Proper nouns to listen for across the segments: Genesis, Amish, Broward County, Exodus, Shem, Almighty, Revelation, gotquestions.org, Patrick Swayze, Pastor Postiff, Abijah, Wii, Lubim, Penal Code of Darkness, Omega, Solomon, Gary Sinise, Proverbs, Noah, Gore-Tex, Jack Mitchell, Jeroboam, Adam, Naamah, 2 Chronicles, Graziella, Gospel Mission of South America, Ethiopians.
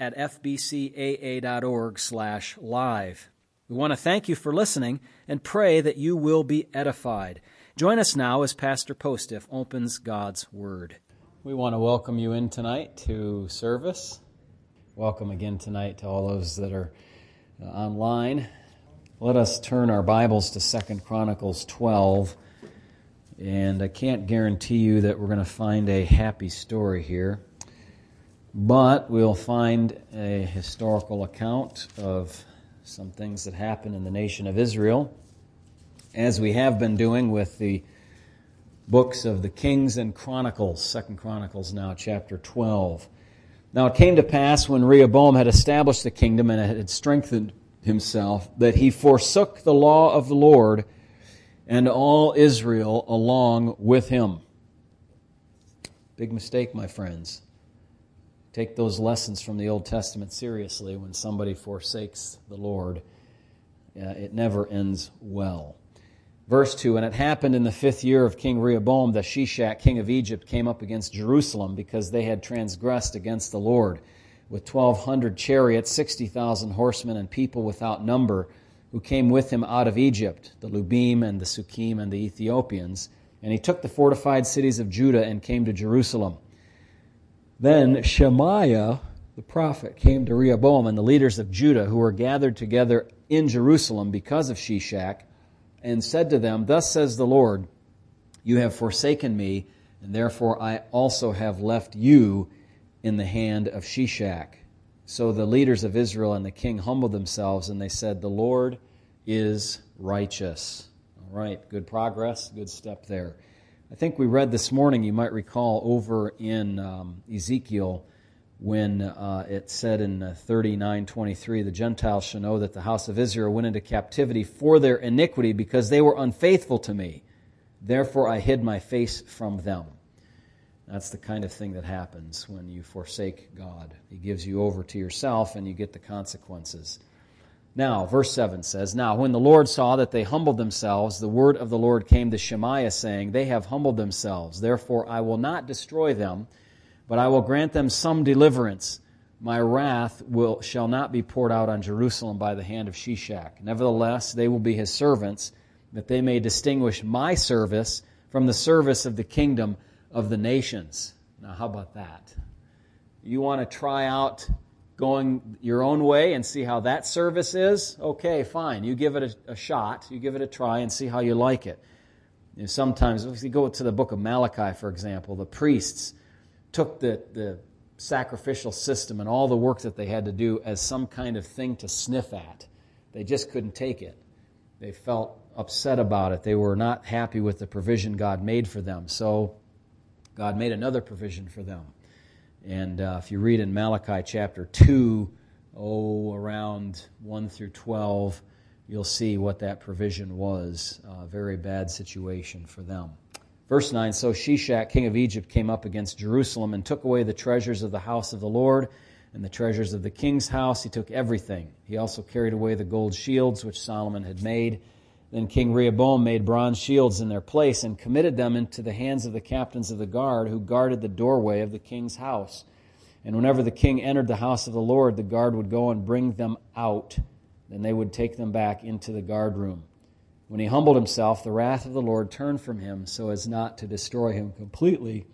at fbcaa.org/live. We want to thank you for listening and pray that you will be edified. Join us now as Pastor Postiff opens God's Word. We want to welcome you in tonight to service. Welcome again tonight to all those that are online. Let us turn our Bibles to 2 Chronicles 12, and I can't guarantee you that we're going to find a happy story here. But we'll find a historical account of some things that happened in the nation of Israel, as we have been doing with the books of the Kings and Chronicles, 2 Chronicles now, chapter 12. Now it came to pass when Rehoboam had established the kingdom and had strengthened himself, that he forsook the law of the Lord and all Israel along with him. Big mistake, my friends. Take those lessons from the Old Testament seriously. When somebody forsakes the Lord, it never ends well. Verse 2, and it happened in the 5th year of King Rehoboam that Shishak, king of Egypt, came up against Jerusalem because they had transgressed against the Lord, with 1,200 chariots, 60,000 horsemen, and people without number, who came with him out of Egypt, the Lubim and the Sukkim and the Ethiopians. And he took the fortified cities of Judah and came to Jerusalem. Then Shemaiah, the prophet, came to Rehoboam and the leaders of Judah, who were gathered together in Jerusalem because of Shishak, and said to them, "Thus says the Lord, you have forsaken me, and therefore I also have left you in the hand of Shishak." So the leaders of Israel and the king humbled themselves, and they said, "The Lord is righteous." All right, good progress, good step there. I think we read this morning, you might recall, over in Ezekiel when it said in 39:23, "The Gentiles shall know that the house of Israel went into captivity for their iniquity because they were unfaithful to me. Therefore I hid my face from them." That's the kind of thing that happens when you forsake God. He gives you over to yourself and you get the consequences. Now, verse 7 says, "Now when the Lord saw that they humbled themselves, the word of the Lord came to Shemaiah, saying, They have humbled themselves, therefore I will not destroy them, but I will grant them some deliverance. My wrath shall not be poured out on Jerusalem by the hand of Shishak. Nevertheless, they will be his servants, that they may distinguish my service from the service of the kingdom of the nations." Now, how about that? You want to try out going your own way and see how that service is? Okay, fine. You give it a shot. You give it a try and see how you like it. And sometimes, if you go to the book of Malachi, for example, the priests took the sacrificial system and all the work that they had to do as some kind of thing to sniff at. They just couldn't take it. They felt upset about it. They were not happy with the provision God made for them. So God made another provision for them. And if you read in Malachi chapter 2, around 1 through 12, you'll see what that provision was. A very bad situation for them. Verse 9, "So Shishak, king of Egypt, came up against Jerusalem and took away the treasures of the house of the Lord and the treasures of the king's house. He took everything. He also carried away the gold shields which Solomon had made. Then King Rehoboam made bronze shields in their place and committed them into the hands of the captains of the guard who guarded the doorway of the king's house. And whenever the king entered the house of the Lord, the guard would go and bring them out. Then they would take them back into the guard room. When he humbled himself, the wrath of the Lord turned from him so as not to destroy him completely,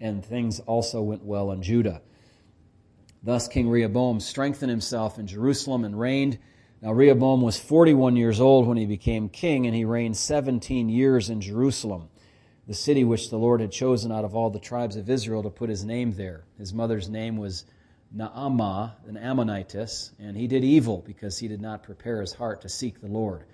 and things also went well in Judah. Thus King Rehoboam strengthened himself in Jerusalem and reigned. Now Rehoboam was 41 years old when he became king, and he reigned 17 years in Jerusalem, the city which the Lord had chosen out of all the tribes of Israel to put his name there. His mother's name was Naamah, an Ammonitess, and he did evil because he did not prepare his heart to seek the Lord."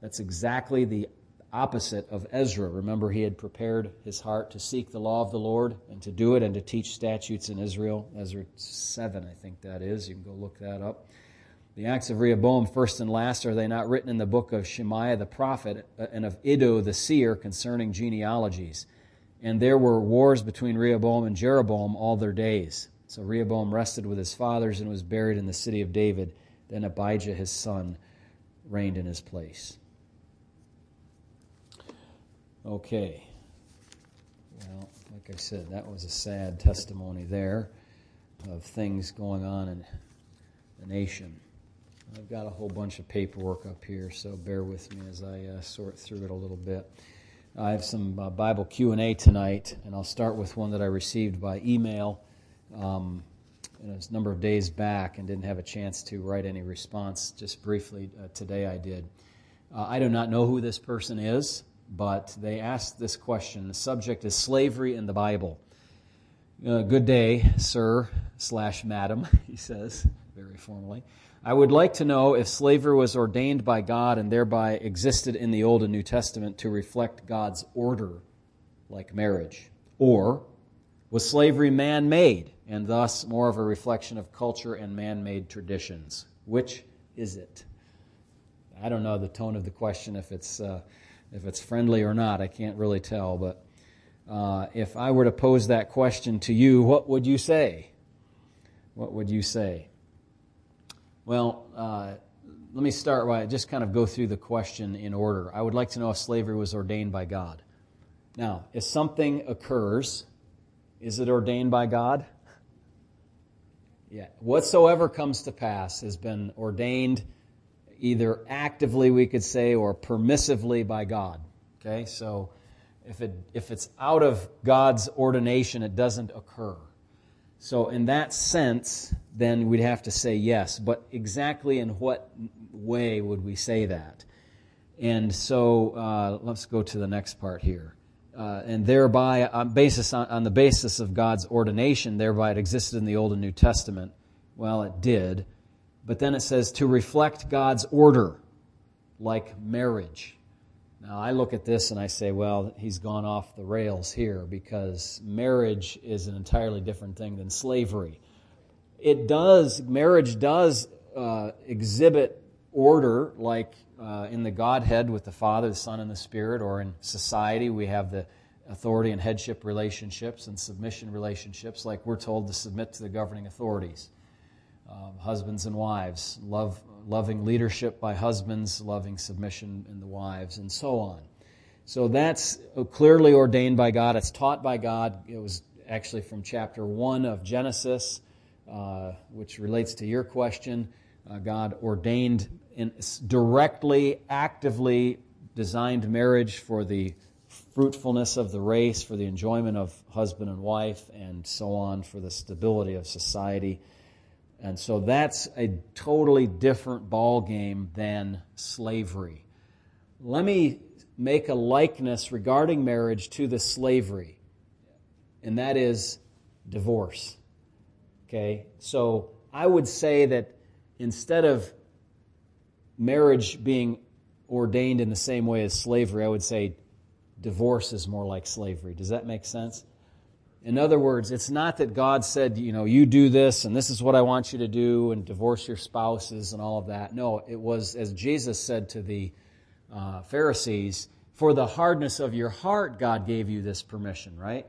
That's exactly the opposite of Ezra. Remember, he had prepared his heart to seek the law of the Lord and to do it and to teach statutes in Israel. Ezra 7, I think that is. You can go look that up. The acts of Rehoboam, first and last, are they not written in the book of Shemaiah the prophet and of Iddo the seer concerning genealogies? And there were wars between Rehoboam and Jeroboam all their days. So Rehoboam rested with his fathers and was buried in the city of David. Then Abijah his son reigned in his place. Okay. Well, like I said, that was a sad testimony there of things going on in the nation. I've got a whole bunch of paperwork up here, so bear with me as I sort through it a little bit. I have some Bible Q&A tonight, and I'll start with one that I received by email and it was a number of days back and didn't have a chance to write any response. Just briefly, today I did. I do not know who this person is, but they asked this question. The subject is slavery in the Bible. Good day, sir/madam, he says very formally. I would like to know if slavery was ordained by God and thereby existed in the Old and New Testament to reflect God's order, like marriage, or was slavery man-made and thus more of a reflection of culture and man-made traditions? Which is it? I don't know the tone of the question, if it's friendly or not. I can't really tell, but if I were to pose that question to you, what would you say? What would you say? Well, let me start by just kind of go through the question in order. I would like to know if slavery was ordained by God. Now, if something occurs, is it ordained by God? Yeah. Whatsoever comes to pass has been ordained either actively, we could say, or permissively by God. Okay? So if it's out of God's ordination, it doesn't occur. So in that sense, then we'd have to say yes. But exactly in what way would we say that? And so let's go to the next part here. And thereby, on the basis of God's ordination, thereby it existed in the Old and New Testament. Well, it did. But then it says to reflect God's order, like marriage. Now, I look at this and I say, well, he's gone off the rails here because marriage is an entirely different thing than slavery. Marriage does exhibit order, like in the Godhead with the Father, the Son, and the Spirit, or in society we have the authority and headship relationships and submission relationships, like we're told to submit to the governing authorities. Husbands and wives, loving leadership by husbands, loving submission in the wives, and so on. So that's clearly ordained by God. It's taught by God. It was actually from chapter 1 of Genesis, which relates to your question. God ordained and directly, actively designed marriage for the fruitfulness of the race, for the enjoyment of husband and wife, and so on, for the stability of society. And so that's a totally different ball game than slavery. Let me make a likeness regarding marriage to the slavery, and that is divorce. Okay? So I would say that instead of marriage being ordained in the same way as slavery, I would say divorce is more like slavery. Does that make sense? In other words, it's not that God said, you do this and this is what I want you to do and divorce your spouses and all of that. No, it was, as Jesus said to the Pharisees, for the hardness of your heart, God gave you this permission, right?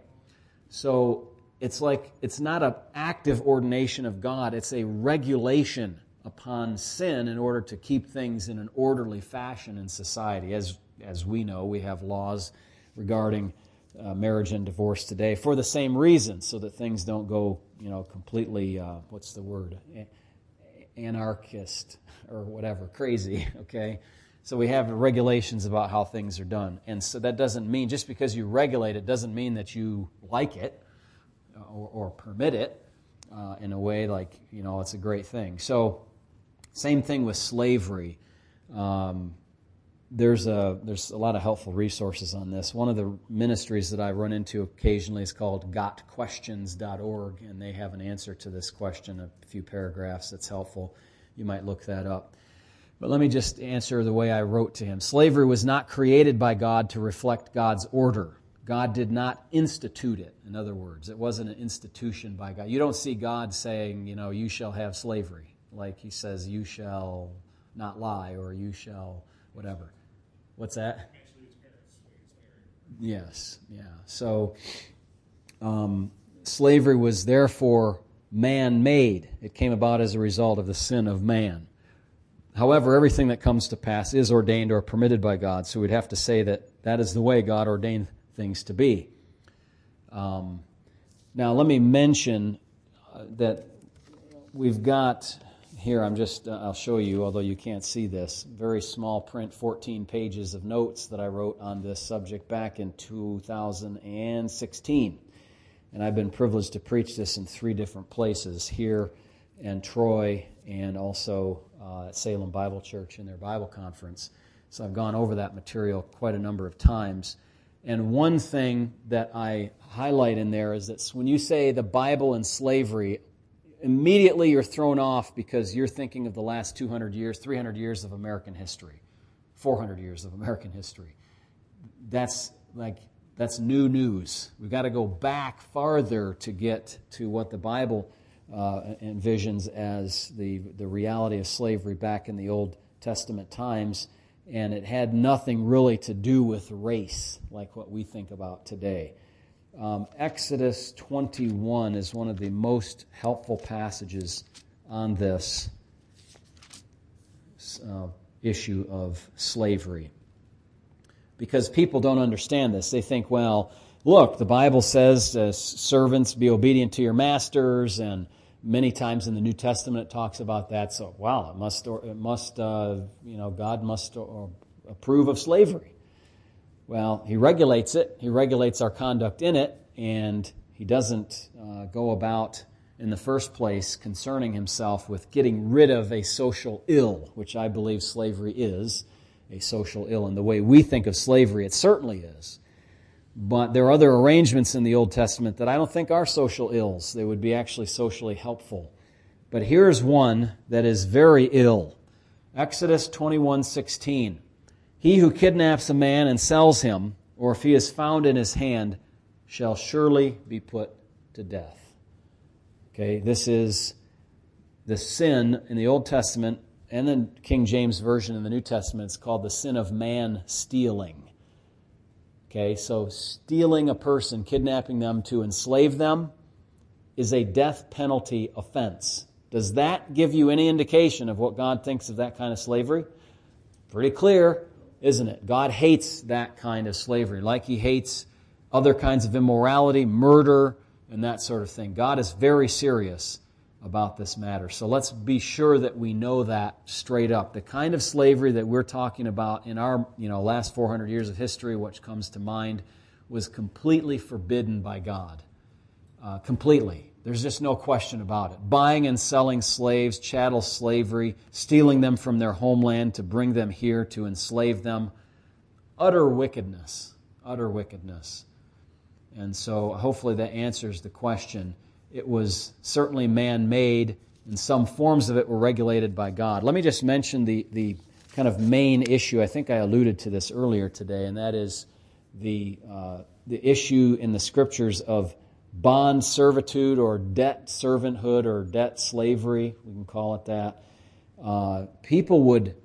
So it's like, it's not an active ordination of God. It's a regulation upon sin in order to keep things in an orderly fashion in society. As we know, we have laws regarding marriage and divorce today for the same reason, so that things don't go, completely, anarchist or whatever, crazy, okay? So we have regulations about how things are done. And so that doesn't mean, just because you regulate it doesn't mean that you like it or permit it in a way like, it's a great thing. So same thing with slavery. There's a lot of helpful resources on this. One of the ministries that I run into occasionally is called gotquestions.org, and they have an answer to this question, a few paragraphs that's helpful. You might look that up. But let me just answer the way I wrote to him. Slavery was not created by God to reflect God's order. God did not institute it, in other words. It wasn't an institution by God. You don't see God saying, you shall have slavery. like he says, you shall not lie, or you shall whatever. What's that? Actually, his parents were enslaved. Yes, yeah. So slavery was therefore man-made. It came about as a result of the sin of man. However, everything that comes to pass is ordained or permitted by God, so we'd have to say that that is the way God ordained things to be. Now, let me mention that we've got here, I'll show you, although you can't see this, very small print, 14 pages of notes that I wrote on this subject back in 2016. And I've been privileged to preach this in three different places, here and Troy, and also at Salem Bible Church in their Bible conference. So I've gone over that material quite a number of times. And one thing that I highlight in there is that when you say the Bible and slavery, immediately you're thrown off because you're thinking of the last 200 years, 300 years of American history, 400 years of American history. That's new news. We've got to go back farther to get to what the Bible envisions as the reality of slavery back in the Old Testament times. And it had nothing really to do with race, like what we think about today. Exodus 21 is one of the most helpful passages on this issue of slavery. Because people don't understand this. They think, well, look, the Bible says, servants, be obedient to your masters, and many times in the New Testament it talks about that. So, wow, God must approve of slavery. Well, he regulates it. He regulates our conduct in it, and he doesn't go about in the first place concerning himself with getting rid of a social ill, which I believe slavery is, a social ill. And the way we think of slavery, it certainly is. But there are other arrangements in the Old Testament that I don't think are social ills. They would be actually socially helpful. But here's one that is very ill. Exodus 21:16. He who kidnaps a man and sells him, or if he is found in his hand, shall surely be put to death. Okay, this is the sin in the Old Testament, and the King James Version in the New Testament is called the sin of man stealing. Okay, so stealing a person, kidnapping them to enslave them, is a death penalty offense. Does that give you any indication of what God thinks of that kind of slavery? Pretty clear, isn't it? God hates that kind of slavery, like he hates other kinds of immorality, murder, and that sort of thing. God is very serious about this matter. So let's be sure that we know that straight up. The kind of slavery that we're talking about in our last 400 years of history, which comes to mind, was completely forbidden by God. Completely. There's just no question about it. Buying and selling slaves, chattel slavery, stealing them from their homeland to bring them here to enslave them. Utter wickedness. Utter wickedness. And so hopefully that answers the question. It was certainly man-made, and some forms of it were regulated by God. Let me just mention the kind of main issue. I think I alluded to this earlier today, and that is the issue in the Scriptures of bond servitude or debt servanthood or debt slavery, we can call it that. People would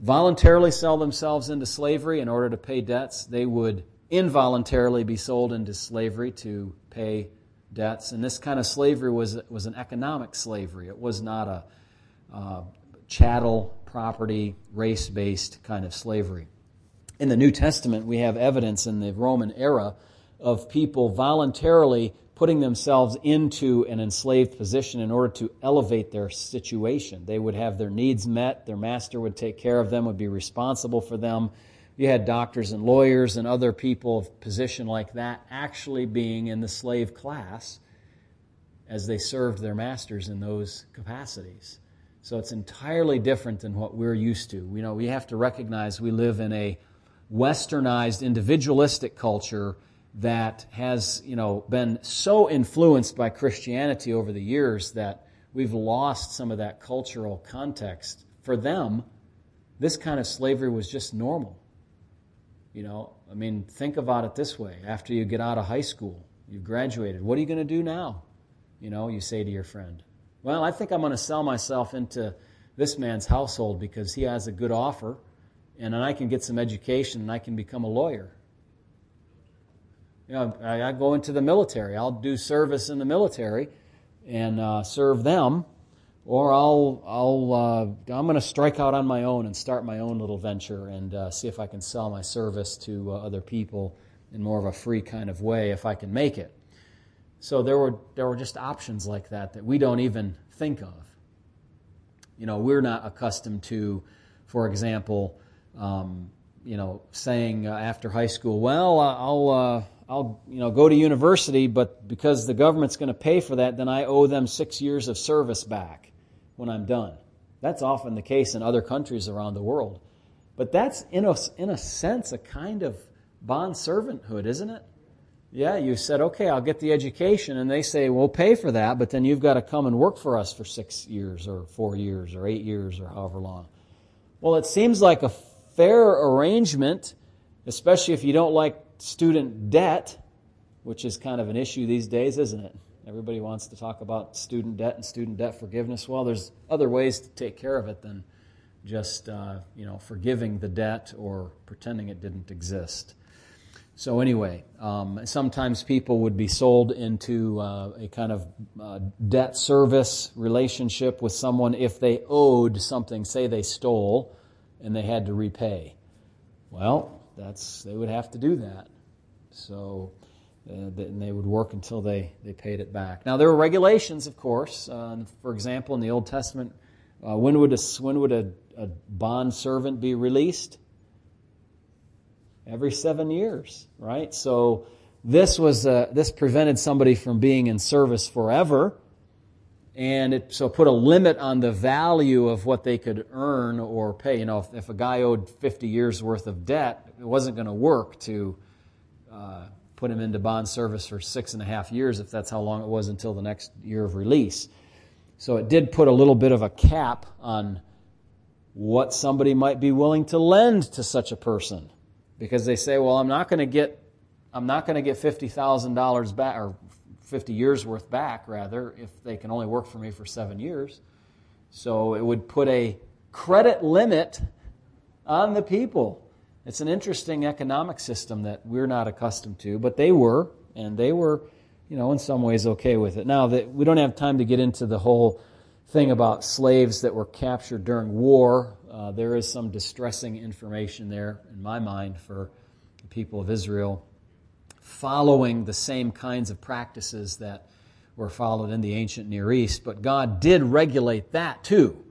voluntarily sell themselves into slavery in order to pay debts. They would involuntarily be sold into slavery to pay debts, and this kind of slavery was an economic slavery. It was not a chattel, property, race-based kind of slavery. In the New Testament, we have evidence in the Roman era of people voluntarily putting themselves into an enslaved position in order to elevate their situation. They would have their needs met. Their master would take care of them, would be responsible for them. You had doctors and lawyers and other people of position like that actually being in the slave class as they served their masters in those capacities. So it's entirely different than what we're used to. We have to recognize we live in a westernized, individualistic culture that has, been so influenced by Christianity over the years that we've lost some of that cultural context. For them, this kind of slavery was just normal. Think about it this way. After you get out of high school, you've graduated, what are you going to do now? You say to your friend, Well, I think I'm going to sell myself into this man's household because he has a good offer, and I can get some education, and I can become a lawyer. You know, I go into the military. I'll do service in the military and serve them, or I'm going to strike out on my own and start my own little venture and see if I can sell my service to other people in more of a free kind of way if I can make it. So there were just options like that we don't even think of. You know, we're not accustomed to, for example, saying after high school, well, I'll go to university, but because the government's going to pay for that, then I owe them 6 years of service back when I'm done. That's often the case in other countries around the world. But that's, in a sense, a kind of bond servanthood, isn't it? Yeah, you said, okay, I'll get the education, and they say, we'll pay for that, but then you've got to come and work for us for 6 years or 4 years or 8 years or however long. Well, it seems like a fair arrangement, especially if you don't like student debt, which is kind of an issue these days, isn't it? Everybody wants to talk about student debt and student debt forgiveness. Well, there's other ways to take care of it than just forgiving the debt or pretending it didn't exist. So anyway, sometimes people would be sold into a kind of debt service relationship with someone if they owed something, say they stole, and they had to repay. Well, they would have to do that. So and they would work until they paid it back. Now, there were regulations, of course. For example, in the Old Testament, when would a bond servant be released? Every 7 years, right? So this prevented somebody from being in service forever, and it put a limit on the value of what they could earn or pay. You know, if a guy owed 50 years' worth of debt, it wasn't going to work to put him into bond service for 6.5 years, if that's how long it was until the next year of release. So it did put a little bit of a cap on what somebody might be willing to lend to such a person. Because they say, well, I'm not going to get $50,000 back, or 50 years worth back, rather, if they can only work for me for 7 years. So it would put a credit limit on the people. It's an interesting economic system that we're not accustomed to, but they were, and they were, in some ways okay with it. Now, we don't have time to get into the whole thing about slaves that were captured during war. There is some distressing information there, in my mind, for the people of Israel following the same kinds of practices that were followed in the ancient Near East. But God did regulate that, too.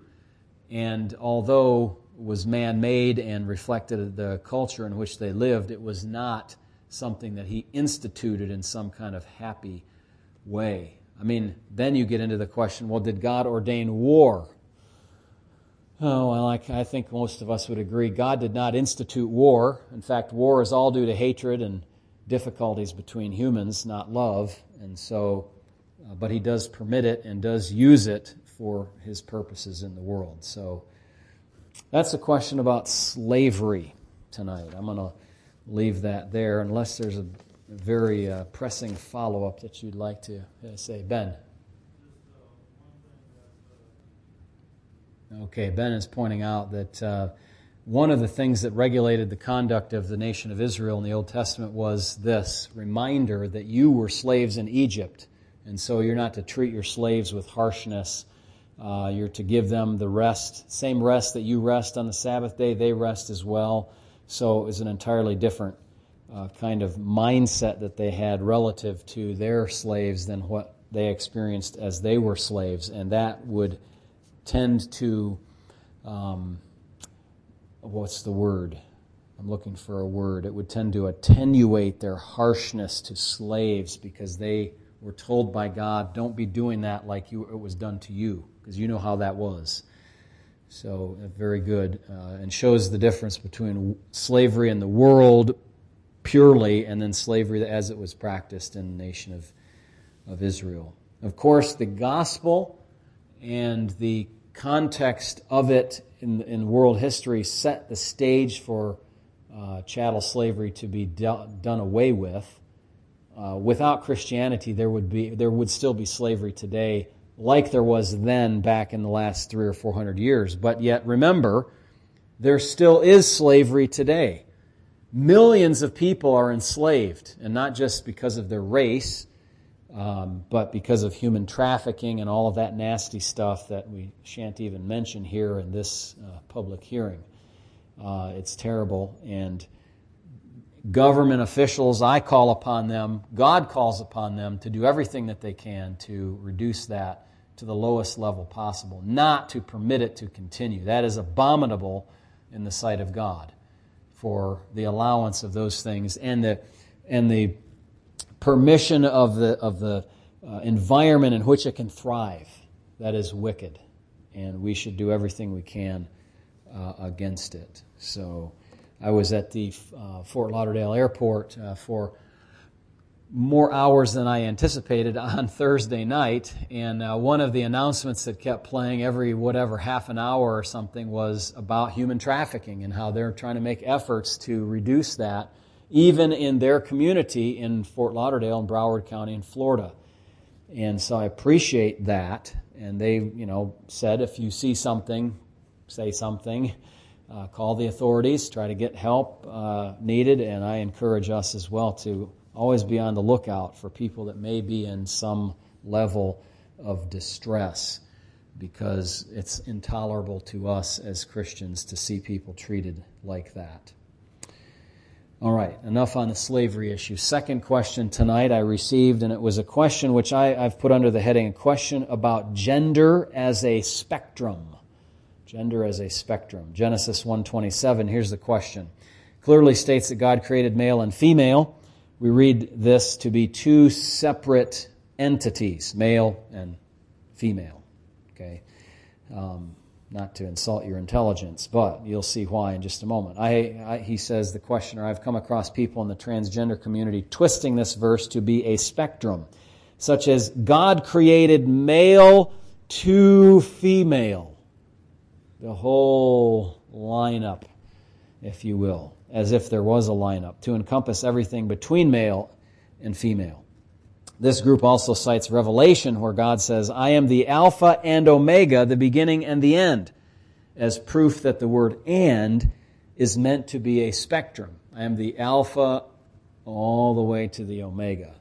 And although it was man-made and reflected the culture in which they lived, it was not something that he instituted in some kind of happy way. I mean, then you get into the question, well, did God ordain war? Oh, well, I think most of us would agree God did not institute war. In fact, war is all due to hatred and difficulties between humans, not love. And so, but he does permit it and does use it for his purposes in the world. So that's the question about slavery tonight. I'm going to leave that there unless there's a very pressing follow-up that you'd like to say. Ben. Okay, Ben is pointing out that one of the things that regulated the conduct of the nation of Israel in the Old Testament was this reminder that you were slaves in Egypt, and so you're not to treat your slaves with harshness. You're to give them the rest, same rest that you rest on the Sabbath day, they rest as well. So it was an entirely different kind of mindset that they had relative to their slaves than what they experienced as they were slaves, and that would tend to, what's the word? I'm looking for a word. It would tend to attenuate their harshness to slaves because they were told by God, don't be doing that like it was done to you, because you know how that was. So very good, and shows the difference between slavery in the world purely and then slavery as it was practiced in the nation of Israel. Of course, the gospel and the context of it in world history set the stage for chattel slavery to be done away with. Without Christianity, there would still be slavery today like there was then back in the last 300 or 400 years. But yet, remember, there still is slavery today. Millions of people are enslaved, and not just because of their race, but because of human trafficking and all of that nasty stuff that we shan't even mention here in this public hearing. It's terrible, and government officials, I call upon them, God calls upon them to do everything that they can to reduce that to the lowest level possible, not to permit it to continue. That is abominable in the sight of God, for the allowance of those things and the permission of the environment in which it can thrive. That is wicked, and we should do everything we can against it. So I was at the Fort Lauderdale airport for more hours than I anticipated on Thursday night, and one of the announcements that kept playing every half an hour or something was about human trafficking and how they're trying to make efforts to reduce that, even in their community in Fort Lauderdale and Broward County in Florida. And so I appreciate that. And they, said, if you see something, say something, call the authorities, try to get help needed, and I encourage us as well to always be on the lookout for people that may be in some level of distress, because it's intolerable to us as Christians to see people treated like that. All right, enough on the slavery issue. Second question tonight I received, and it was a question which I've put under the heading, a question about gender as a spectrum. Gender as a spectrum. Genesis 1:27, here's the question. Clearly states that God created male and female. We read this to be two separate entities, male and female. Okay, not to insult your intelligence, but you'll see why in just a moment. He says, the questioner, I've come across people in the transgender community twisting this verse to be a spectrum, such as God created male to female, the whole lineup, if you will, as if there was a lineup, to encompass everything between male and female. This group also cites Revelation, where God says, I am the Alpha and Omega, the beginning and the end, as proof that the word and is meant to be a spectrum. I am the Alpha all the way to the Omega.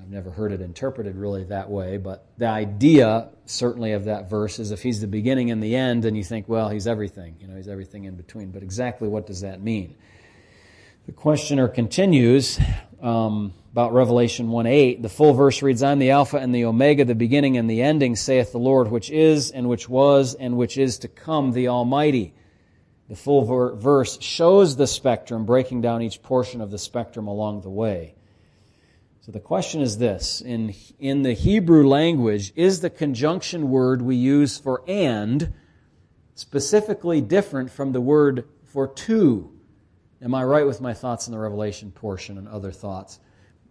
I've never heard it interpreted really that way, but the idea certainly of that verse is if he's the beginning and the end, then you think, well, he's everything. He's everything in between. But exactly what does that mean? The questioner continues about Revelation 1:8. The full verse reads, I'm the Alpha and the Omega, the beginning and the ending, saith the Lord, which is and which was and which is to come, the Almighty. The full verse shows the spectrum, breaking down each portion of the spectrum along the way. So the question is this, in the Hebrew language, is the conjunction word we use for and specifically different from the word for to? Am I right with my thoughts on the Revelation portion and other thoughts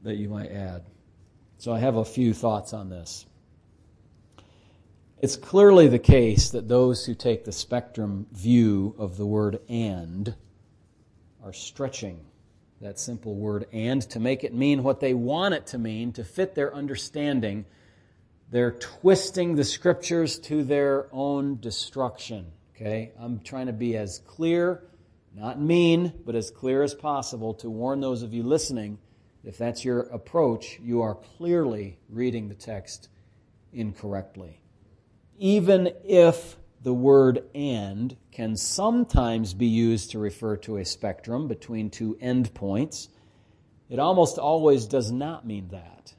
that you might add? So I have a few thoughts on this. It's clearly the case that those who take the spectrum view of the word and are stretching that simple word and to make it mean what they want it to mean, to fit their understanding. They're twisting the scriptures to their own destruction. Okay, I'm trying to be as clear, not mean, but as clear as possible to warn those of you listening, if that's your approach, you are clearly reading the text incorrectly. Even if the word and can sometimes be used to refer to a spectrum between two endpoints, it almost always does not mean that.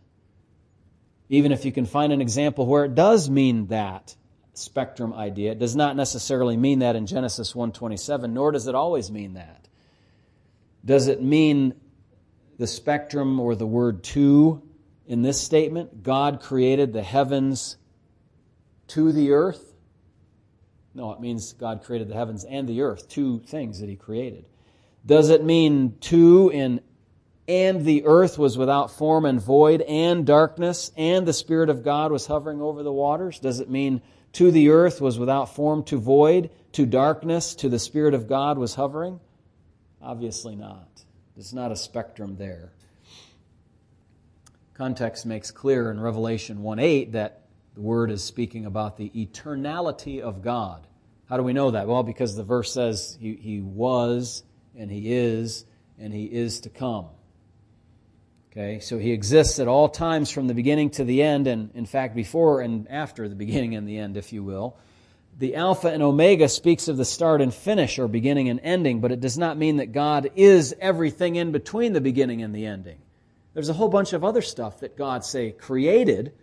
Even if you can find an example where it does mean that spectrum idea, it does not necessarily mean that in Genesis 1:27, nor does it always mean that. Does it mean the spectrum or the word to in this statement? God created the heavens to the earth? No, it means God created the heavens and the earth, two things that he created. Does it mean two in and the earth was without form and void and darkness and the Spirit of God was hovering over the waters? Does it mean to the earth was without form, to void, to darkness, to the Spirit of God was hovering? Obviously not. There's not a spectrum there. Context makes clear in Revelation 1:8 that The Word is speaking about the eternality of God. How do we know that? Well, because the verse says He was, and He is to come. Okay, so He exists at all times from the beginning to the end, and in fact before and after the beginning and the end, if you will. The Alpha and Omega speaks of the start and finish, or beginning and ending, but it does not mean that God is everything in between the beginning and the ending. There's a whole bunch of other stuff that God, say, created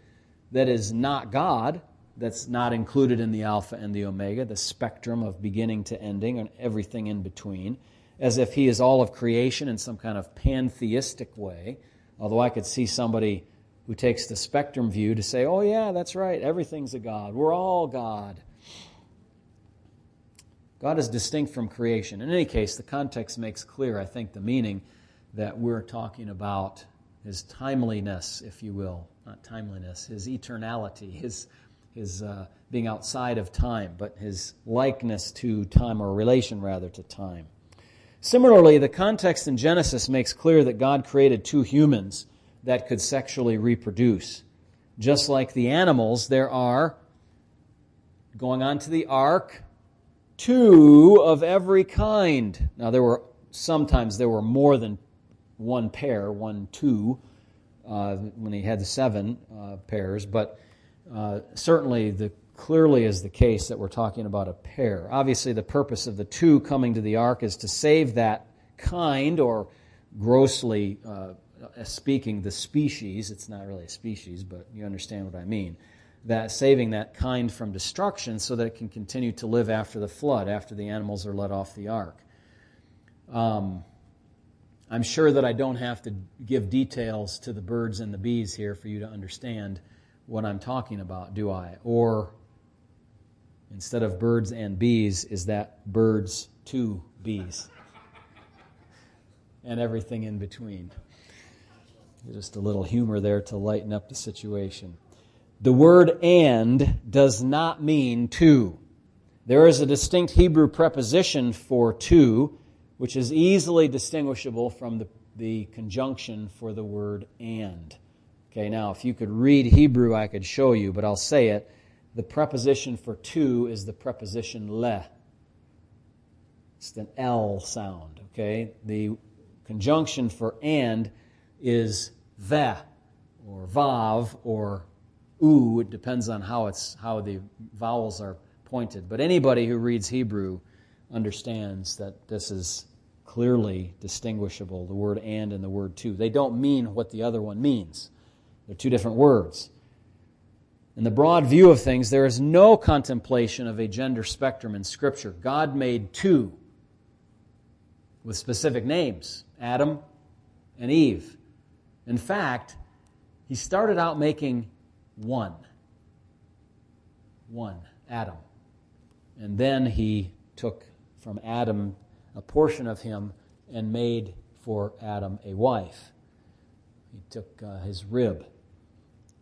that is not God, that's not included in the Alpha and the Omega, the spectrum of beginning to ending and everything in between, as if He is all of creation in some kind of pantheistic way, although I could see somebody who takes the spectrum view to say, oh yeah, that's right, everything's a God, we're all God. God is distinct from creation. In any case, the context makes clear, I think, the meaning that we're talking about, His timeliness, if you will. Not timeliness, His eternality, His being outside of time, but His likeness to time, or relation, rather, to time. Similarly, the context in Genesis makes clear that God created two humans that could sexually reproduce. Just like the animals, there are, going on to the ark, two of every kind. Now, sometimes there were more than one pair, when He had the seven pairs, but certainly clearly is the case that we're talking about a pair. Obviously, the purpose of the two coming to the ark is to save that kind, or grossly speaking, the species. It's not really a species, but you understand what I mean. That saving that kind from destruction so that it can continue to live after the flood, after the animals are let off the ark. I'm sure that I don't have to give details to the birds and the bees here for you to understand what I'm talking about, do I? Or, instead of birds and bees, is that birds to bees? And everything in between. Just a little humor there to lighten up the situation. The word "and" does not mean two. There is a distinct Hebrew preposition for two, which is easily distinguishable from the conjunction for the word "and." Okay, now if you could read Hebrew, I could show you, but I'll say it. The preposition for two is the preposition le. It's an L sound, okay? The conjunction for "and" is ve, or vav, or u. It depends on how the vowels are pointed. But anybody who reads Hebrew understands that this is clearly distinguishable, the word "and" and the word "to." They don't mean what the other one means. They're two different words. In the broad view of things, there is no contemplation of a gender spectrum in Scripture. God made two with specific names, Adam and Eve. In fact, He started out making one, Adam. And then He took from Adam a portion of him and made for Adam a wife. He took his rib.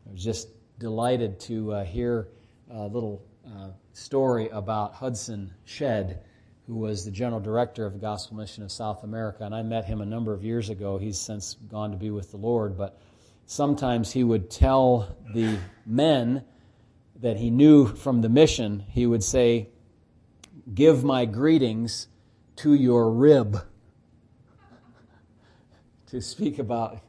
I was just delighted to hear a little story about Hudson Shedd, who was the general director of the Gospel Mission of South America, and I met him a number of years ago. He's since gone to be with the Lord, but sometimes he would tell the men that he knew from the mission, he would say, "Give my greetings to your rib," to speak about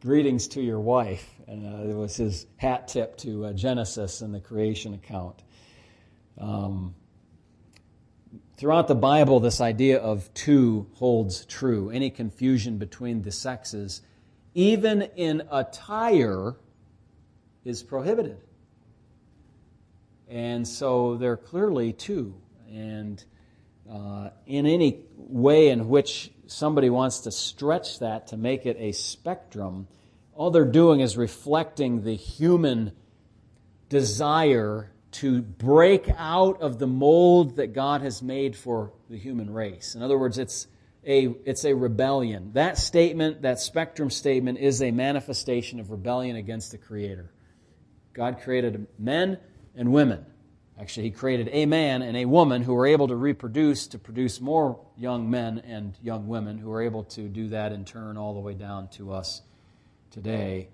greetings to your wife. And it was his hat tip to Genesis and the creation account. Throughout the Bible, this idea of two holds true. Any confusion between the sexes, even in attire, is prohibited. And so they're clearly two. And in any way in which somebody wants to stretch that to make it a spectrum, all they're doing is reflecting the human desire to break out of the mold that God has made for the human race. In other words, it's a rebellion. That statement, that spectrum statement, is a manifestation of rebellion against the Creator. God created men and women. Actually, He created a man and a woman who were able to reproduce, to produce more young men and young women who were able to do that in turn all the way down to us today.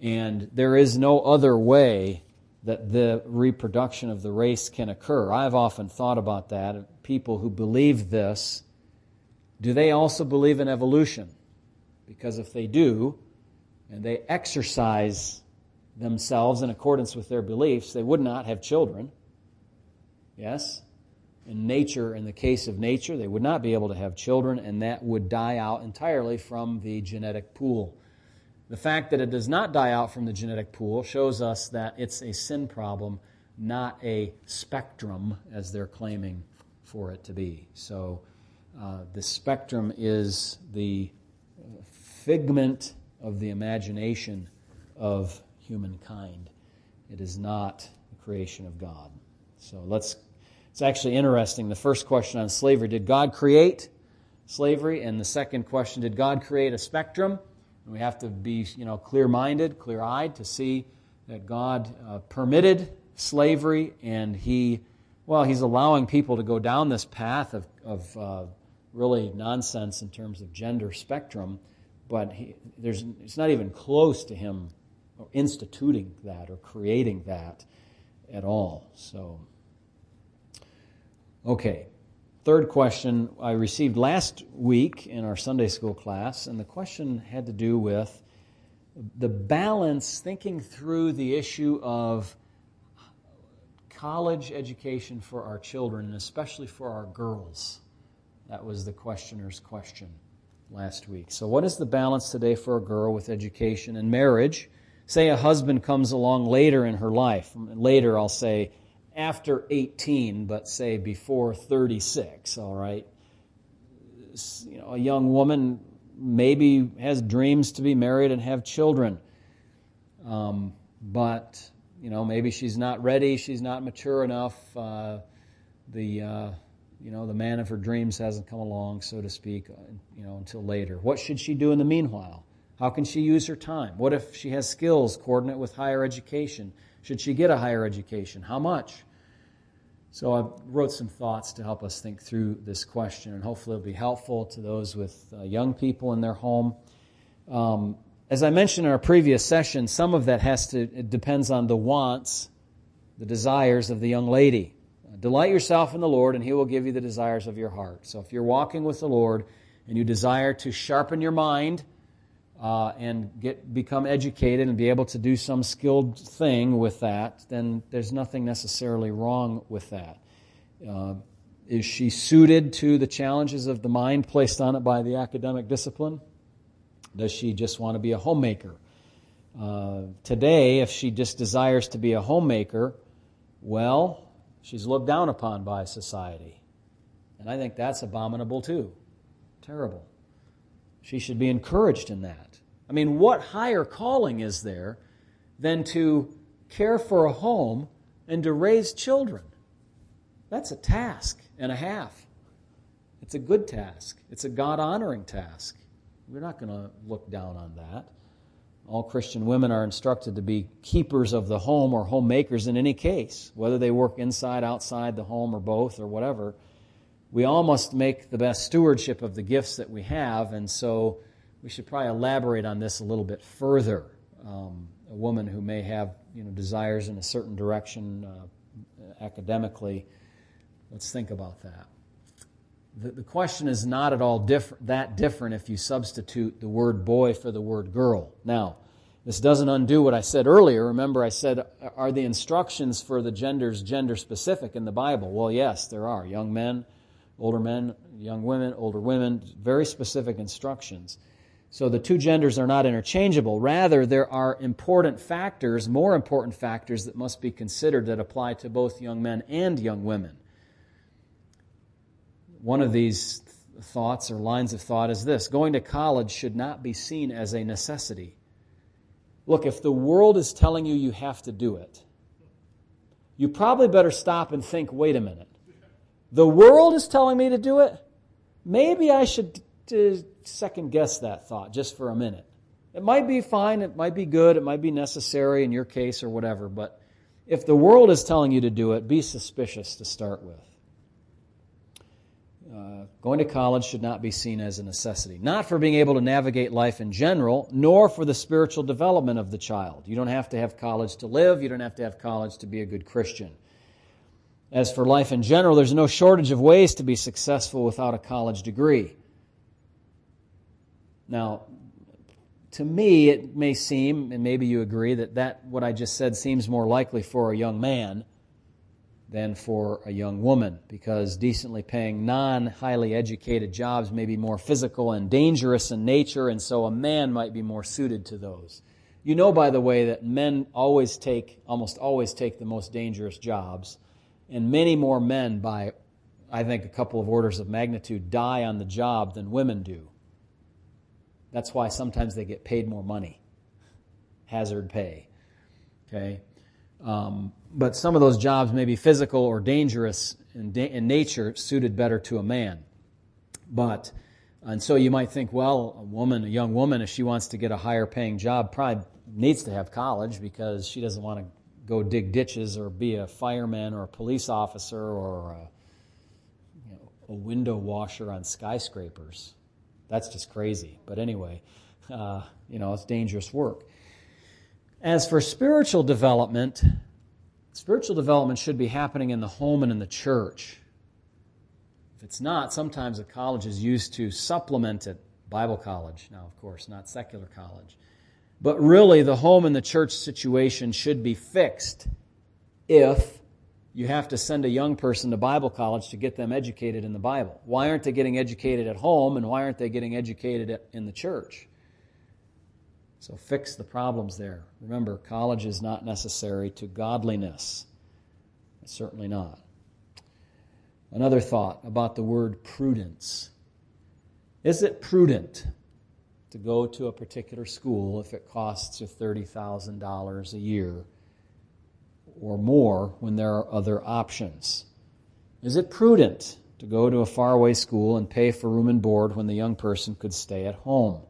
And there is no other way that the reproduction of the race can occur. I've often thought about that. People who believe this, do they also believe in evolution? Because if they do, and they exercise themselves in accordance with their beliefs, they would not have children. Yes? In nature, in the case of nature, they would not be able to have children, and that would die out entirely from the genetic pool. The fact that it does not die out from the genetic pool shows us that it's a sin problem, not a spectrum, as they're claiming for it to be. So the spectrum is the figment of the imagination of humankind. It is not the creation of God. So it's actually interesting. The first question on slavery, did God create slavery? And the second question, did God create a spectrum? And we have to be, clear-minded, clear-eyed to see that God permitted slavery, and He's allowing people to go down this path of really nonsense in terms of gender spectrum, but it's not even close to Him or instituting that or creating that at all. So, okay. Third question I received last week in our Sunday school class, and the question had to do with the balance, thinking through the issue of college education for our children, and especially for our girls. That was the questioner's question last week. So what is the balance today for a girl with education and marriage? Say a husband comes along later in her life. Later, I'll say after 18, but say before 36, all right? A young woman maybe has dreams to be married and have children, but, maybe she's not ready, she's not mature enough, the man of her dreams hasn't come along, so to speak, until later. What should she do in the meanwhile? How can she use her time? What if she has skills coordinate with higher education? Should she get a higher education? How much? So I wrote some thoughts to help us think through this question, and hopefully it'll be helpful to those with young people in their home. As I mentioned in our previous session, some of that depends on the wants, the desires of the young lady. Delight yourself in the Lord, and He will give you the desires of your heart. So if you're walking with the Lord and you desire to sharpen your mind, and become educated and be able to do some skilled thing with that, then there's nothing necessarily wrong with that. Is she suited to the challenges of the mind placed on it by the academic discipline? Does she just want to be a homemaker? Today, if she just desires to be a homemaker, well, she's looked down upon by society. And I think that's abominable too. Terrible. She should be encouraged in that. I mean, what higher calling is there than to care for a home and to raise children? That's a task and a half. It's a good task. It's a God-honoring task. We're not going to look down on that. All Christian women are instructed to be keepers of the home or homemakers in any case, whether they work inside, outside the home, or both, or whatever. We all must make the best stewardship of the gifts that we have, and so we should probably elaborate on this a little bit further. A woman who may have desires in a certain direction academically, let's think about that. The question is not at all different if you substitute the word boy for the word girl. Now, this doesn't undo what I said earlier. Remember, I said, are the instructions for the genders gender-specific in the Bible? Well, yes, there are. Young men, older men, young women, older women, very specific instructions. So the two genders are not interchangeable. Rather, there are more important factors that must be considered that apply to both young men and young women. One of these thoughts or lines of thought is this: going to college should not be seen as a necessity. Look, if the world is telling you you have to do it, you probably better stop and think, wait a minute. The world is telling me to do it? Maybe I should second-guess that thought just for a minute. It might be fine, it might be good, it might be necessary in your case or whatever, but if the world is telling you to do it, be suspicious to start with. Going to college should not be seen as a necessity, not for being able to navigate life in general, nor for the spiritual development of the child. You don't have to have college to live. You don't have to have college to be a good Christian. As for life in general, there's no shortage of ways to be successful without a college degree. Now, to me, it may seem, and maybe you agree, that what I just said seems more likely for a young man than for a young woman, because decently paying non-highly educated jobs may be more physical and dangerous in nature, and so a man might be more suited to those. You know, by the way, that men almost always take the most dangerous jobs, and many more men by, I think, a couple of orders of magnitude die on the job than women do. That's why sometimes they get paid more money. Hazard pay. Okay? But some of those jobs may be physical or dangerous in nature, suited better to a man. And so you might think, well, a young woman, if she wants to get a higher paying job, probably needs to have college because she doesn't want to go dig ditches or be a fireman or a police officer or a window washer on skyscrapers. That's just crazy. But anyway, it's dangerous work. As for spiritual development should be happening in the home and in the church. If it's not, sometimes a college is used to supplement it. Bible college, now, of course, not secular college. But really, the home and the church situation should be fixed if you have to send a young person to Bible college to get them educated in the Bible. Why aren't they getting educated at home, and why aren't they getting educated in the church? So fix the problems there. Remember, college is not necessary to godliness. It's certainly not. Another thought about the word prudence. Is it prudent to go to a particular school if it costs you $30,000 a year or more when there are other options? Is it prudent to go to a faraway school and pay for room and board when the young person could stay at home?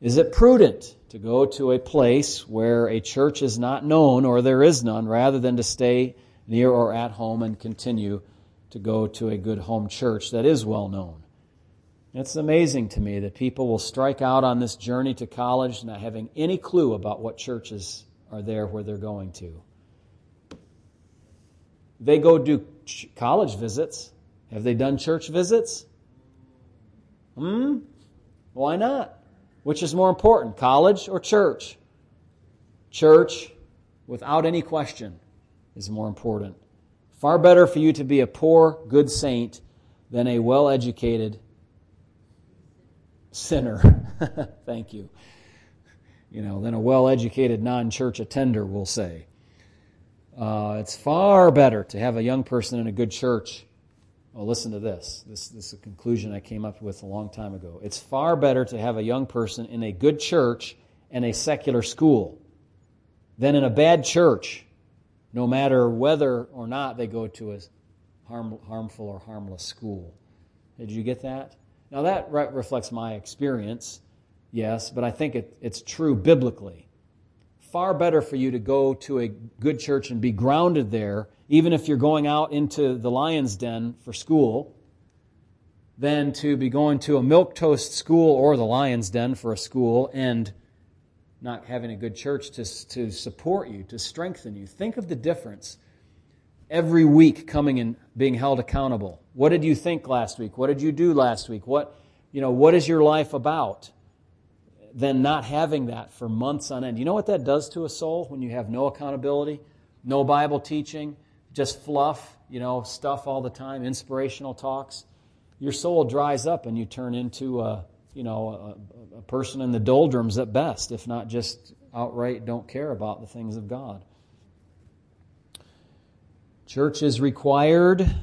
Is it prudent to go to a place where a church is not known or there is none, rather than to stay near or at home and continue to go to a good home church that is well known? It's amazing to me that people will strike out on this journey to college not having any clue about what churches are there where they're going to. They go do college visits. Have they done church visits? Why not? Which is more important, college or church? Church, without any question, is more important. Far better for you to be a poor, good saint than a well-educated sinner. Thank you. Than a well-educated non-church attender, we'll say. It's far better to have a young person in a good church. Oh, listen to this. This is a conclusion I came up with a long time ago. It's far better to have a young person in a good church and a secular school than in a bad church, no matter whether or not they go to a harmful or harmless school. Did you get that? Now, that reflects my experience, yes, but I think it's true biblically. Far better for you to go to a good church and be grounded there, even if you're going out into the lion's den for school, than to be going to a milquetoast school or the lion's den for a school and not having a good church to support you, to strengthen you. Think of the difference every week coming and being held accountable. What did you think last week? What did you do last week? What is your life about? Than not having that for months on end. You know what that does to a soul when you have no accountability, no Bible teaching, just fluff, stuff all the time, inspirational talks? Your soul dries up and you turn into a person in the doldrums at best, if not just outright don't care about the things of God. Church is required.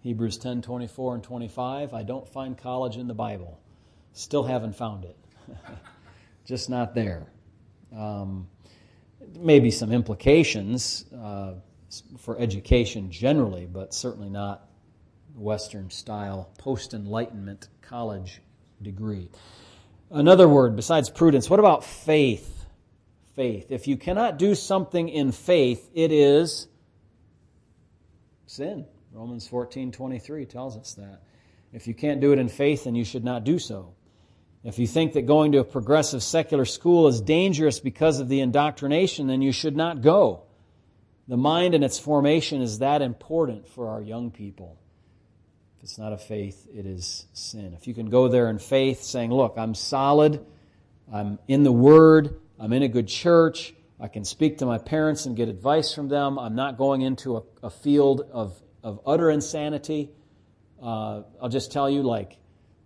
Hebrews 10:24 and 25. I don't find college in the Bible. Still haven't found it. Just not there. Maybe some implications for education generally, but certainly not Western-style post-Enlightenment college degree. Another word besides prudence, what about faith? Faith. If you cannot do something in faith, it is sin. Romans 14:23 tells us that. If you can't do it in faith, then you should not do so. If you think that going to a progressive secular school is dangerous because of the indoctrination, then you should not go. The mind and its formation is that important for our young people. If it's not a faith, it is sin. If you can go there in faith saying, look, I'm solid, I'm in the Word, I'm in a good church, I can speak to my parents and get advice from them, I'm not going into a field of utter insanity. I'll just tell you, like,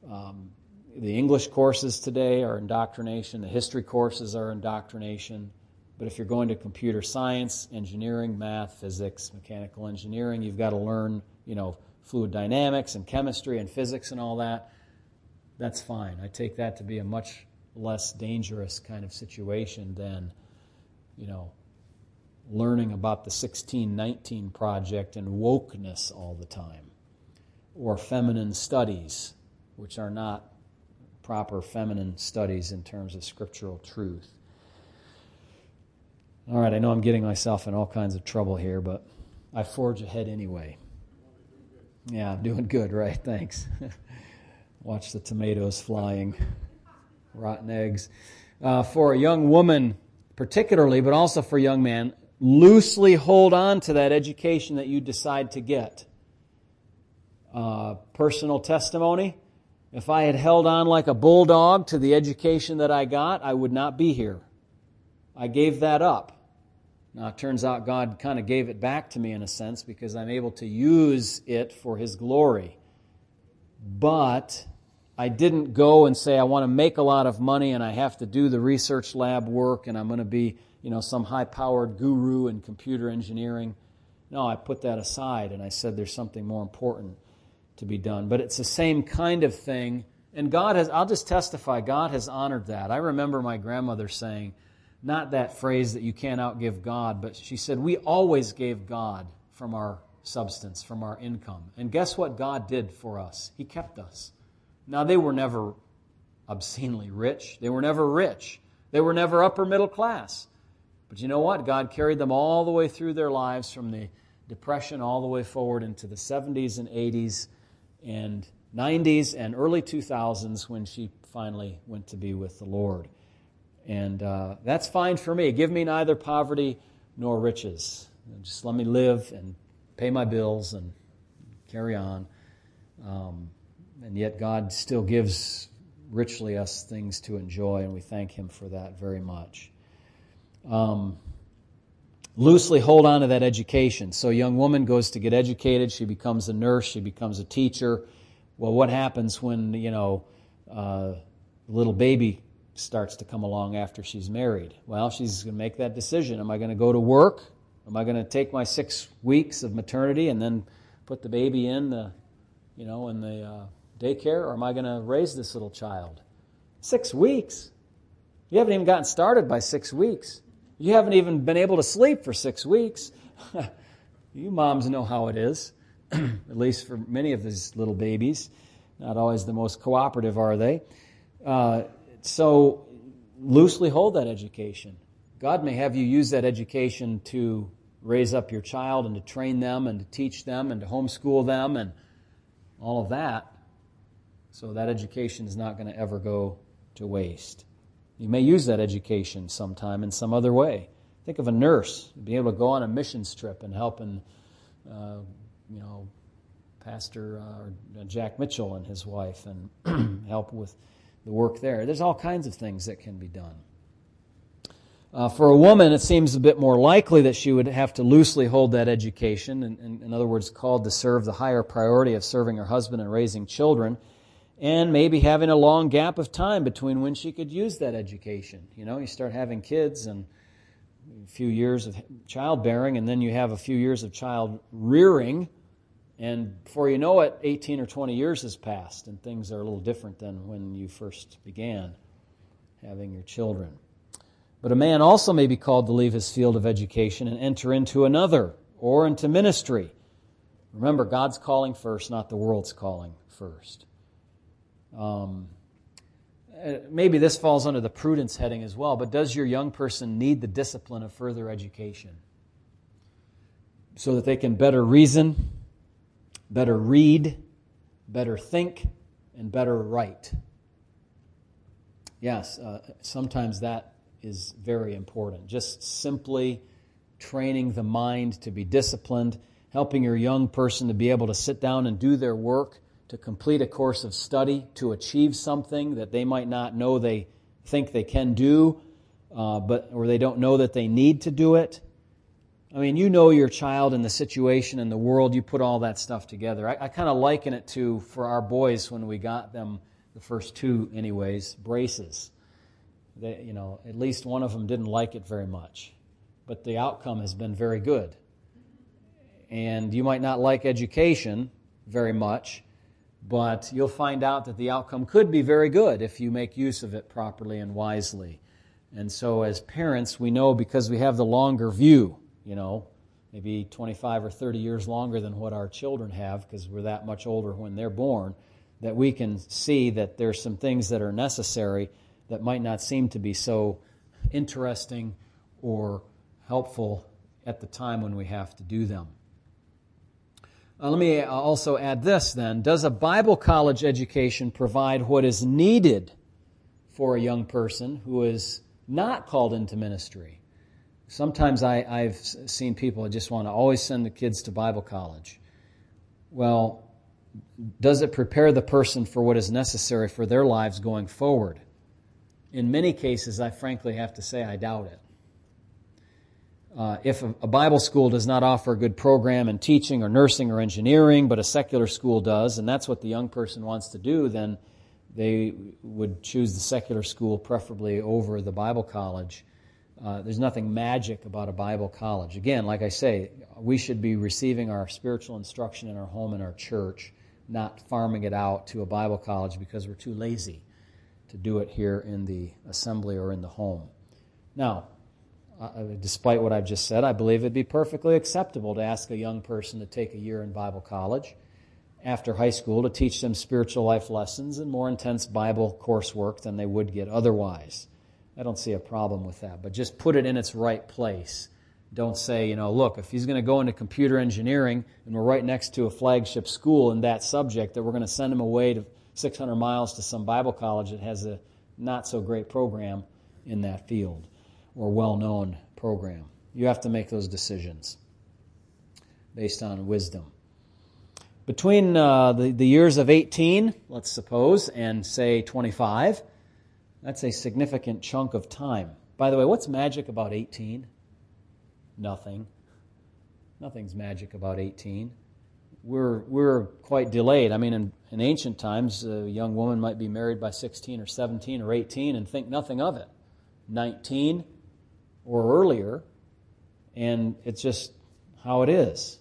the English courses today are indoctrination, the history courses are indoctrination. But if you're going to computer science, engineering, math, physics, mechanical engineering, you've got to learn, fluid dynamics and chemistry and physics and all that. That's fine. I take that to be a much less dangerous kind of situation than, learning about the 1619 Project and wokeness all the time, or feminine studies, which are not proper feminine studies in terms of scriptural truth. All right, I know I'm getting myself in all kinds of trouble here, but I forge ahead anyway. Yeah, I'm doing good, right? Thanks. Watch the tomatoes flying, rotten eggs. For a young woman particularly, but also for a young man, loosely hold on to that education that you decide to get. Personal testimony, if I had held on like a bulldog to the education that I got, I would not be here. I gave that up. Now, it turns out God kind of gave it back to me in a sense because I'm able to use it for His glory. But I didn't go and say, I want to make a lot of money and I have to do the research lab work and I'm going to be, some high-powered guru in computer engineering. No, I put that aside and I said there's something more important to be done. But it's the same kind of thing. And I'll just testify, God has honored that. I remember my grandmother saying, not that phrase that you can't outgive God, but she said, we always gave God from our substance, from our income. And guess what God did for us? He kept us. Now, they were never obscenely rich. They were never rich. They were never upper middle class. But you know what? God carried them all the way through their lives from the Depression all the way forward into the 70s and 80s and 90s and early 2000s when she finally went to be with the Lord. And that's fine for me. Give me neither poverty nor riches. Just let me live and pay my bills and carry on. And yet God still gives richly us things to enjoy, and we thank Him for that very much. Loosely hold on to that education. So a young woman goes to get educated. She becomes a nurse. She becomes a teacher. Well, what happens when, little baby starts to come along after she's married? Well, she's going to make that decision. Am I going to go to work? Am I going to take my 6 weeks of maternity and then put the baby in the, in the daycare? Or am I going to raise this little child? 6 weeks? You haven't even gotten started by 6 weeks. You haven't even been able to sleep for 6 weeks. You moms know how it is, at least for many of these little babies. Not always the most cooperative, are they? So loosely hold that education. God may have you use that education to raise up your child and to train them and to teach them and to homeschool them and all of that. So that education is not going to ever go to waste. You may use that education sometime in some other way. Think of a nurse, being able to go on a missions trip and help Pastor Jack Mitchell and his wife and help with the work there. There's all kinds of things that can be done. For a woman, it seems a bit more likely that she would have to loosely hold that education, and in other words, called to serve the higher priority of serving her husband and raising children, and maybe having a long gap of time between when she could use that education. You start having kids and a few years of childbearing, and then you have a few years of child rearing, and before you know it, 18 or 20 years has passed, and things are a little different than when you first began having your children. But a man also may be called to leave his field of education and enter into another or into ministry. Remember, God's calling first, not the world's calling first. Maybe this falls under the prudence heading as well, but does your young person need the discipline of further education so that they can better reason, better read, better think, and better write. Yes, sometimes that is very important. Just simply training the mind to be disciplined, helping your young person to be able to sit down and do their work, to complete a course of study, to achieve something that they might not know they think they can do, or they don't know that they need to do it. I mean, you know your child and the situation and the world. You put all that stuff together. I kind of liken it to, for our boys when we got them, the first two anyways, braces. They, you know, at least one of them didn't like it very much, but the outcome has been very good. And you might not like education very much, but you'll find out that the outcome could be very good if you make use of it properly and wisely. And so as parents, we know, because we have the longer view, you know, maybe 25 or 30 years longer than what our children have, because we're that much older when they're born, that we can see that there's some things that are necessary that might not seem to be so interesting or helpful at the time when we have to do them. Let me also add this then. Does a Bible college education provide what is needed for a young person who is not called into ministry? Sometimes I've seen people just want to always send the kids to Bible college. Well, does it prepare the person for what is necessary for their lives going forward? In many cases, I frankly have to say I doubt it. If a Bible school does not offer a good program in teaching or nursing or engineering, but a secular school does, and that's what the young person wants to do, then they would choose the secular school preferably over the Bible college. There's nothing magic about a Bible college. Again, like I say, we should be receiving our spiritual instruction in our home and our church, not farming it out to a Bible college because we're too lazy to do it here in the assembly or in the home. Now, despite what I've just said, I believe it'd be perfectly acceptable to ask a young person to take a year in Bible college after high school to teach them spiritual life lessons and more intense Bible coursework than they would get otherwise. I don't see a problem with that, but just put it in its right place. Don't say, you know, look, if he's going to go into computer engineering and we're right next to a flagship school in that subject, that we're going to send him away to 600 miles to some Bible college that has a not-so-great program in that field or well-known program. You have to make those decisions based on wisdom. Between the years of 18, let's suppose, and say 25, that's a significant chunk of time. By the way, what's magic about 18? Nothing. Nothing's magic about 18. We're quite delayed. I mean, in ancient times, a young woman might be married by 16 or 17 or 18 and think nothing of it. 19 or earlier, and it's just how it is.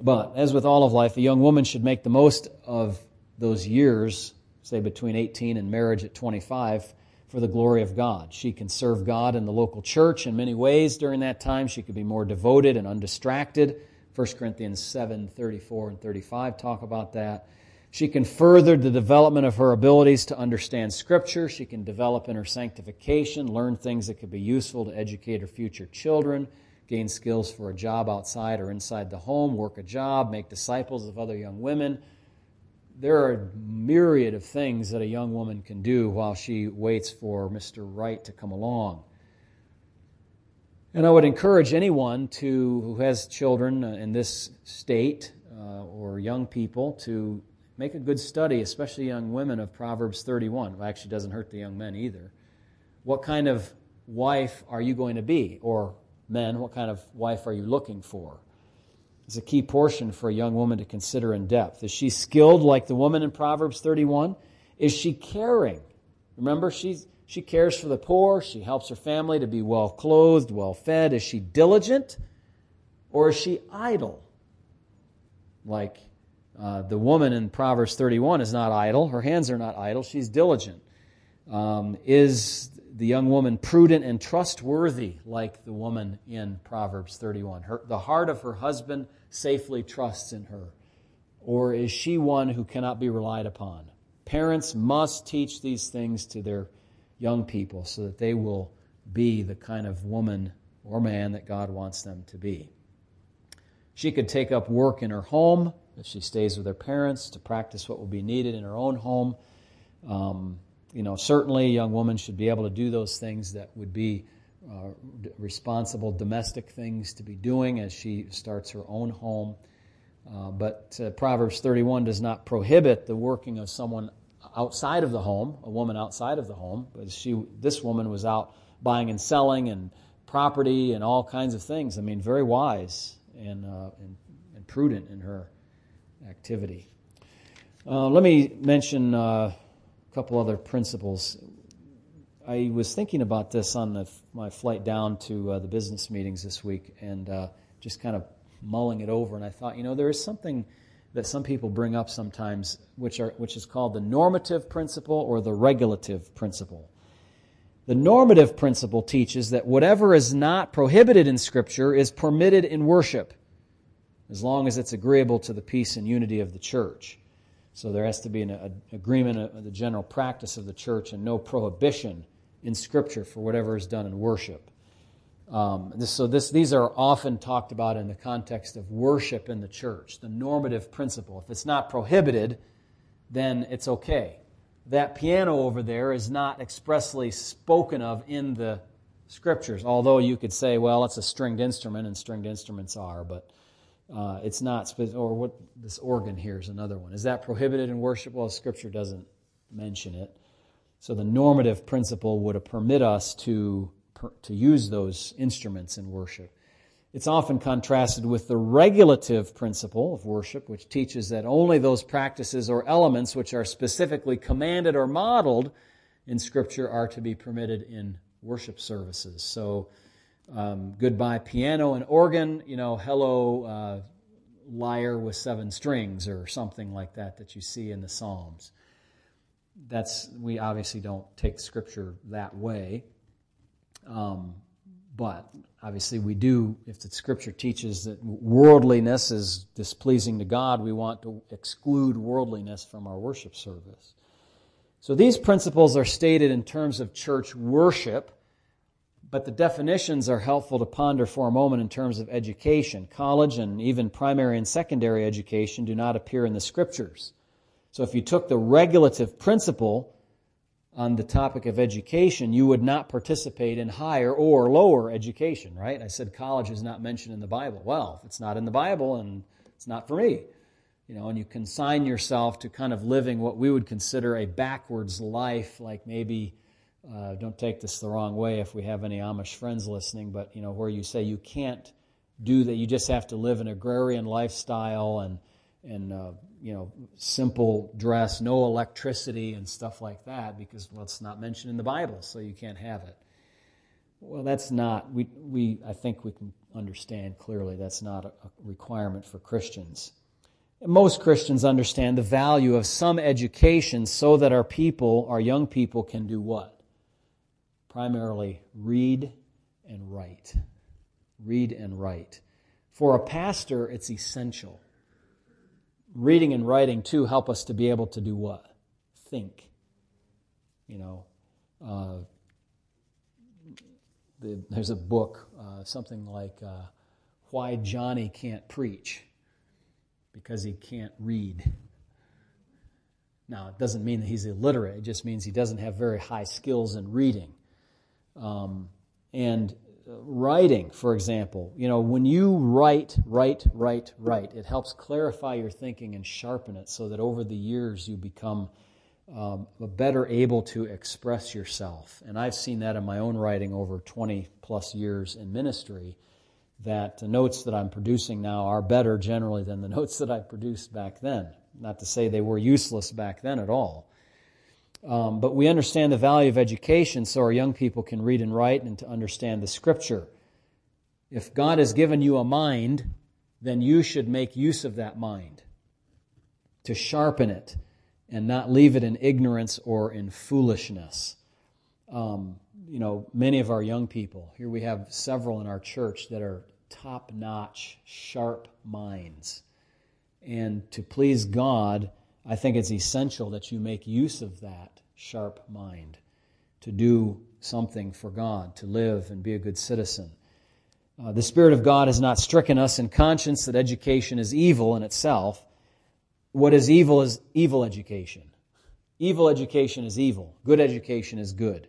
But as with all of life, a young woman should make the most of those years, say between 18 and marriage at 25, for the glory of God. She can serve God in the local church in many ways during that time. She could be more devoted and undistracted. 1 Corinthians 7, 34 and 35 talk about that. She can further the development of her abilities to understand Scripture. She can develop in her sanctification, learn things that could be useful to educate her future children, gain skills for a job outside or inside the home, work a job, make disciples of other young women. There are a myriad of things that a young woman can do while she waits for Mr. Right to come along. And I would encourage anyone who has children in this state or young people to make a good study, especially young women, of Proverbs 31. Well, actually, it doesn't hurt the young men either. What kind of wife are you going to be? Or men, what kind of wife are you looking for? It's a key portion for a young woman to consider in depth. Is she skilled like the woman in Proverbs 31? Is she caring? Remember, she cares for the poor. She helps her family to be well-clothed, well-fed. Is she diligent? Or is she idle? Like the woman in Proverbs 31 is not idle. Her hands are not idle. She's diligent. Is the young woman prudent and trustworthy like the woman in Proverbs 31? The heart of her husband safely trusts in her. Or is she one who cannot be relied upon? Parents must teach these things to their young people so that they will be the kind of woman or man that God wants them to be. She could take up work in her home, if she stays with her parents, to practice what will be needed in her own home. Certainly a young woman should be able to do those things that would be responsible domestic things to be doing as she starts her own home. But Proverbs 31 does not prohibit the working of someone outside of the home, a woman outside of the home. But this woman was out buying and selling and property and all kinds of things. I mean, very wise and prudent in her activity. Let me mention a couple other principles. I was thinking about this on my flight down to the business meetings this week and just kind of mulling it over, and I thought, there is something that some people bring up sometimes, which is called the normative principle or the regulative principle. The normative principle teaches that whatever is not prohibited in Scripture is permitted in worship, as long as it's agreeable to the peace and unity of the church. So there has to be an agreement of the general practice of the church and no prohibition in Scripture for whatever is done in worship. These are often talked about in the context of worship in the church, the normative principle. If it's not prohibited, then it's okay. That piano over there is not expressly spoken of in the Scriptures, although you could say, well, it's a stringed instrument, and stringed instruments are, but it's not, or what this organ here is another one. Is that prohibited in worship? Well, Scripture doesn't mention it. So the normative principle would permit us to use those instruments in worship. It's often contrasted with the regulative principle of worship, which teaches that only those practices or elements which are specifically commanded or modeled in Scripture are to be permitted in worship services. So, goodbye piano and organ, hello lyre with seven strings or something like that you see in the Psalms. We obviously don't take Scripture that way. But obviously we do, if the Scripture teaches that worldliness is displeasing to God, we want to exclude worldliness from our worship service. So these principles are stated in terms of church worship, but the definitions are helpful to ponder for a moment in terms of education. College and even primary and secondary education do not appear in the Scriptures. So if you took the regulative principle on the topic of education, you would not participate in higher or lower education, right? I said college is not mentioned in the Bible. Well, if it's not in the Bible, and it's not for me, and you consign yourself to kind of living what we would consider a backwards life, like maybe, don't take this the wrong way if we have any Amish friends listening, but, where you say you can't do that, you just have to live an agrarian lifestyle and simple dress, no electricity and stuff like that, because, well, it's not mentioned in the Bible, so you can't have it. Well, that's not, I think we can understand clearly that's not a requirement for Christians. And most Christians understand the value of some education so that our young people can do what? Primarily read and write. Read and write. For a pastor, it's essential. Reading and writing, too, help us to be able to do what? Think. There's a book, something like Why Johnny Can't Preach, because he can't read. Now, it doesn't mean that he's illiterate. It just means he doesn't have very high skills in reading. And writing, for example, when you write, it helps clarify your thinking and sharpen it so that over the years you become better able to express yourself. And I've seen that in my own writing over 20 plus years in ministry, that the notes that I'm producing now are better generally than the notes that I produced back then. Not to say they were useless back then at all. But we understand the value of education so our young people can read and write and to understand the Scripture. If God has given you a mind, then you should make use of that mind to sharpen it and not leave it in ignorance or in foolishness. Many of our young people, here we have several in our church that are top-notch, sharp minds. And to please God, I think it's essential that you make use of that sharp mind to do something for God, to live and be a good citizen. The Spirit of God has not stricken us in conscience that education is evil in itself, What is evil education. Evil education is evil. Good education is good.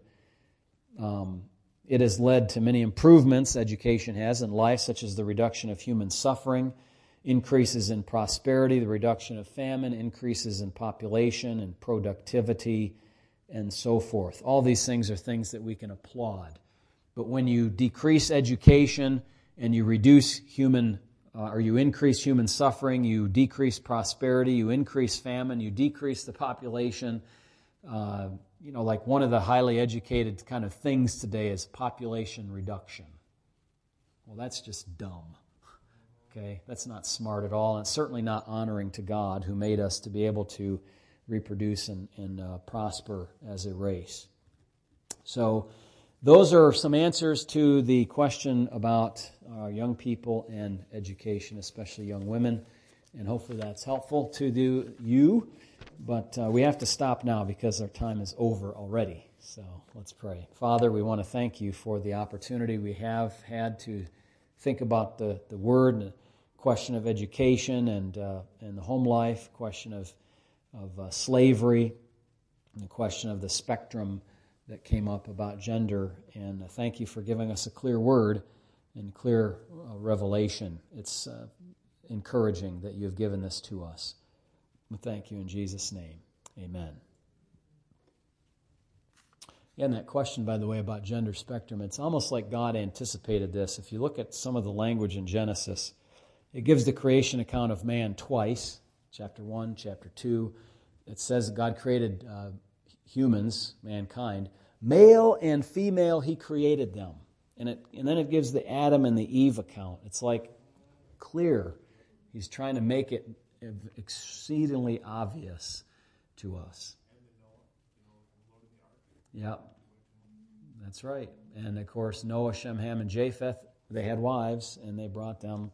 It has led to many improvements education has in life, such as the reduction of human suffering, increases in prosperity, the reduction of famine, increases in population and productivity, and so forth. All these things are things that we can applaud. But when you decrease education and you reduce human, or you increase human suffering, you decrease prosperity, you increase famine, you decrease the population. Like one of the highly educated kind of things today is population reduction. Well, that's just dumb. Okay, that's not smart at all, and it's certainly not honoring to God who made us to be able to reproduce and prosper as a race. So those are some answers to the question about young people and education, especially young women, and hopefully that's helpful to you. But we have to stop now because our time is over already. So let's pray. Father, we want to thank you for the opportunity we have had to think about the Word and the question of education and the home life, question of slavery, and the question of the spectrum that came up about gender. And thank you for giving us a clear word and clear revelation. It's encouraging that you have given this to us. We thank you in Jesus' name. Amen. Yeah, and that question, by the way, about gender spectrum, it's almost like God anticipated this. If you look at some of the language in Genesis, it gives the creation account of man twice, chapter 1, chapter 2. It says God created humans, mankind, male and female he created them. And then it gives the Adam and the Eve account. It's like clear. He's trying to make it exceedingly obvious to us. Yeah, that's right. And of course, Noah, Shem, Ham, and Japheth, they had wives, and they brought them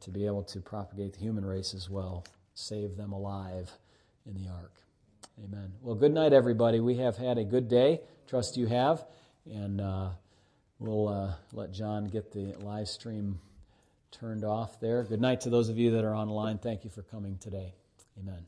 to be able to propagate the human race as well, save them alive in the ark. Amen. Well, good night, everybody. We have had a good day. Trust you have. And we'll let John get the live stream turned off there. Good night to those of you that are online. Thank you for coming today. Amen.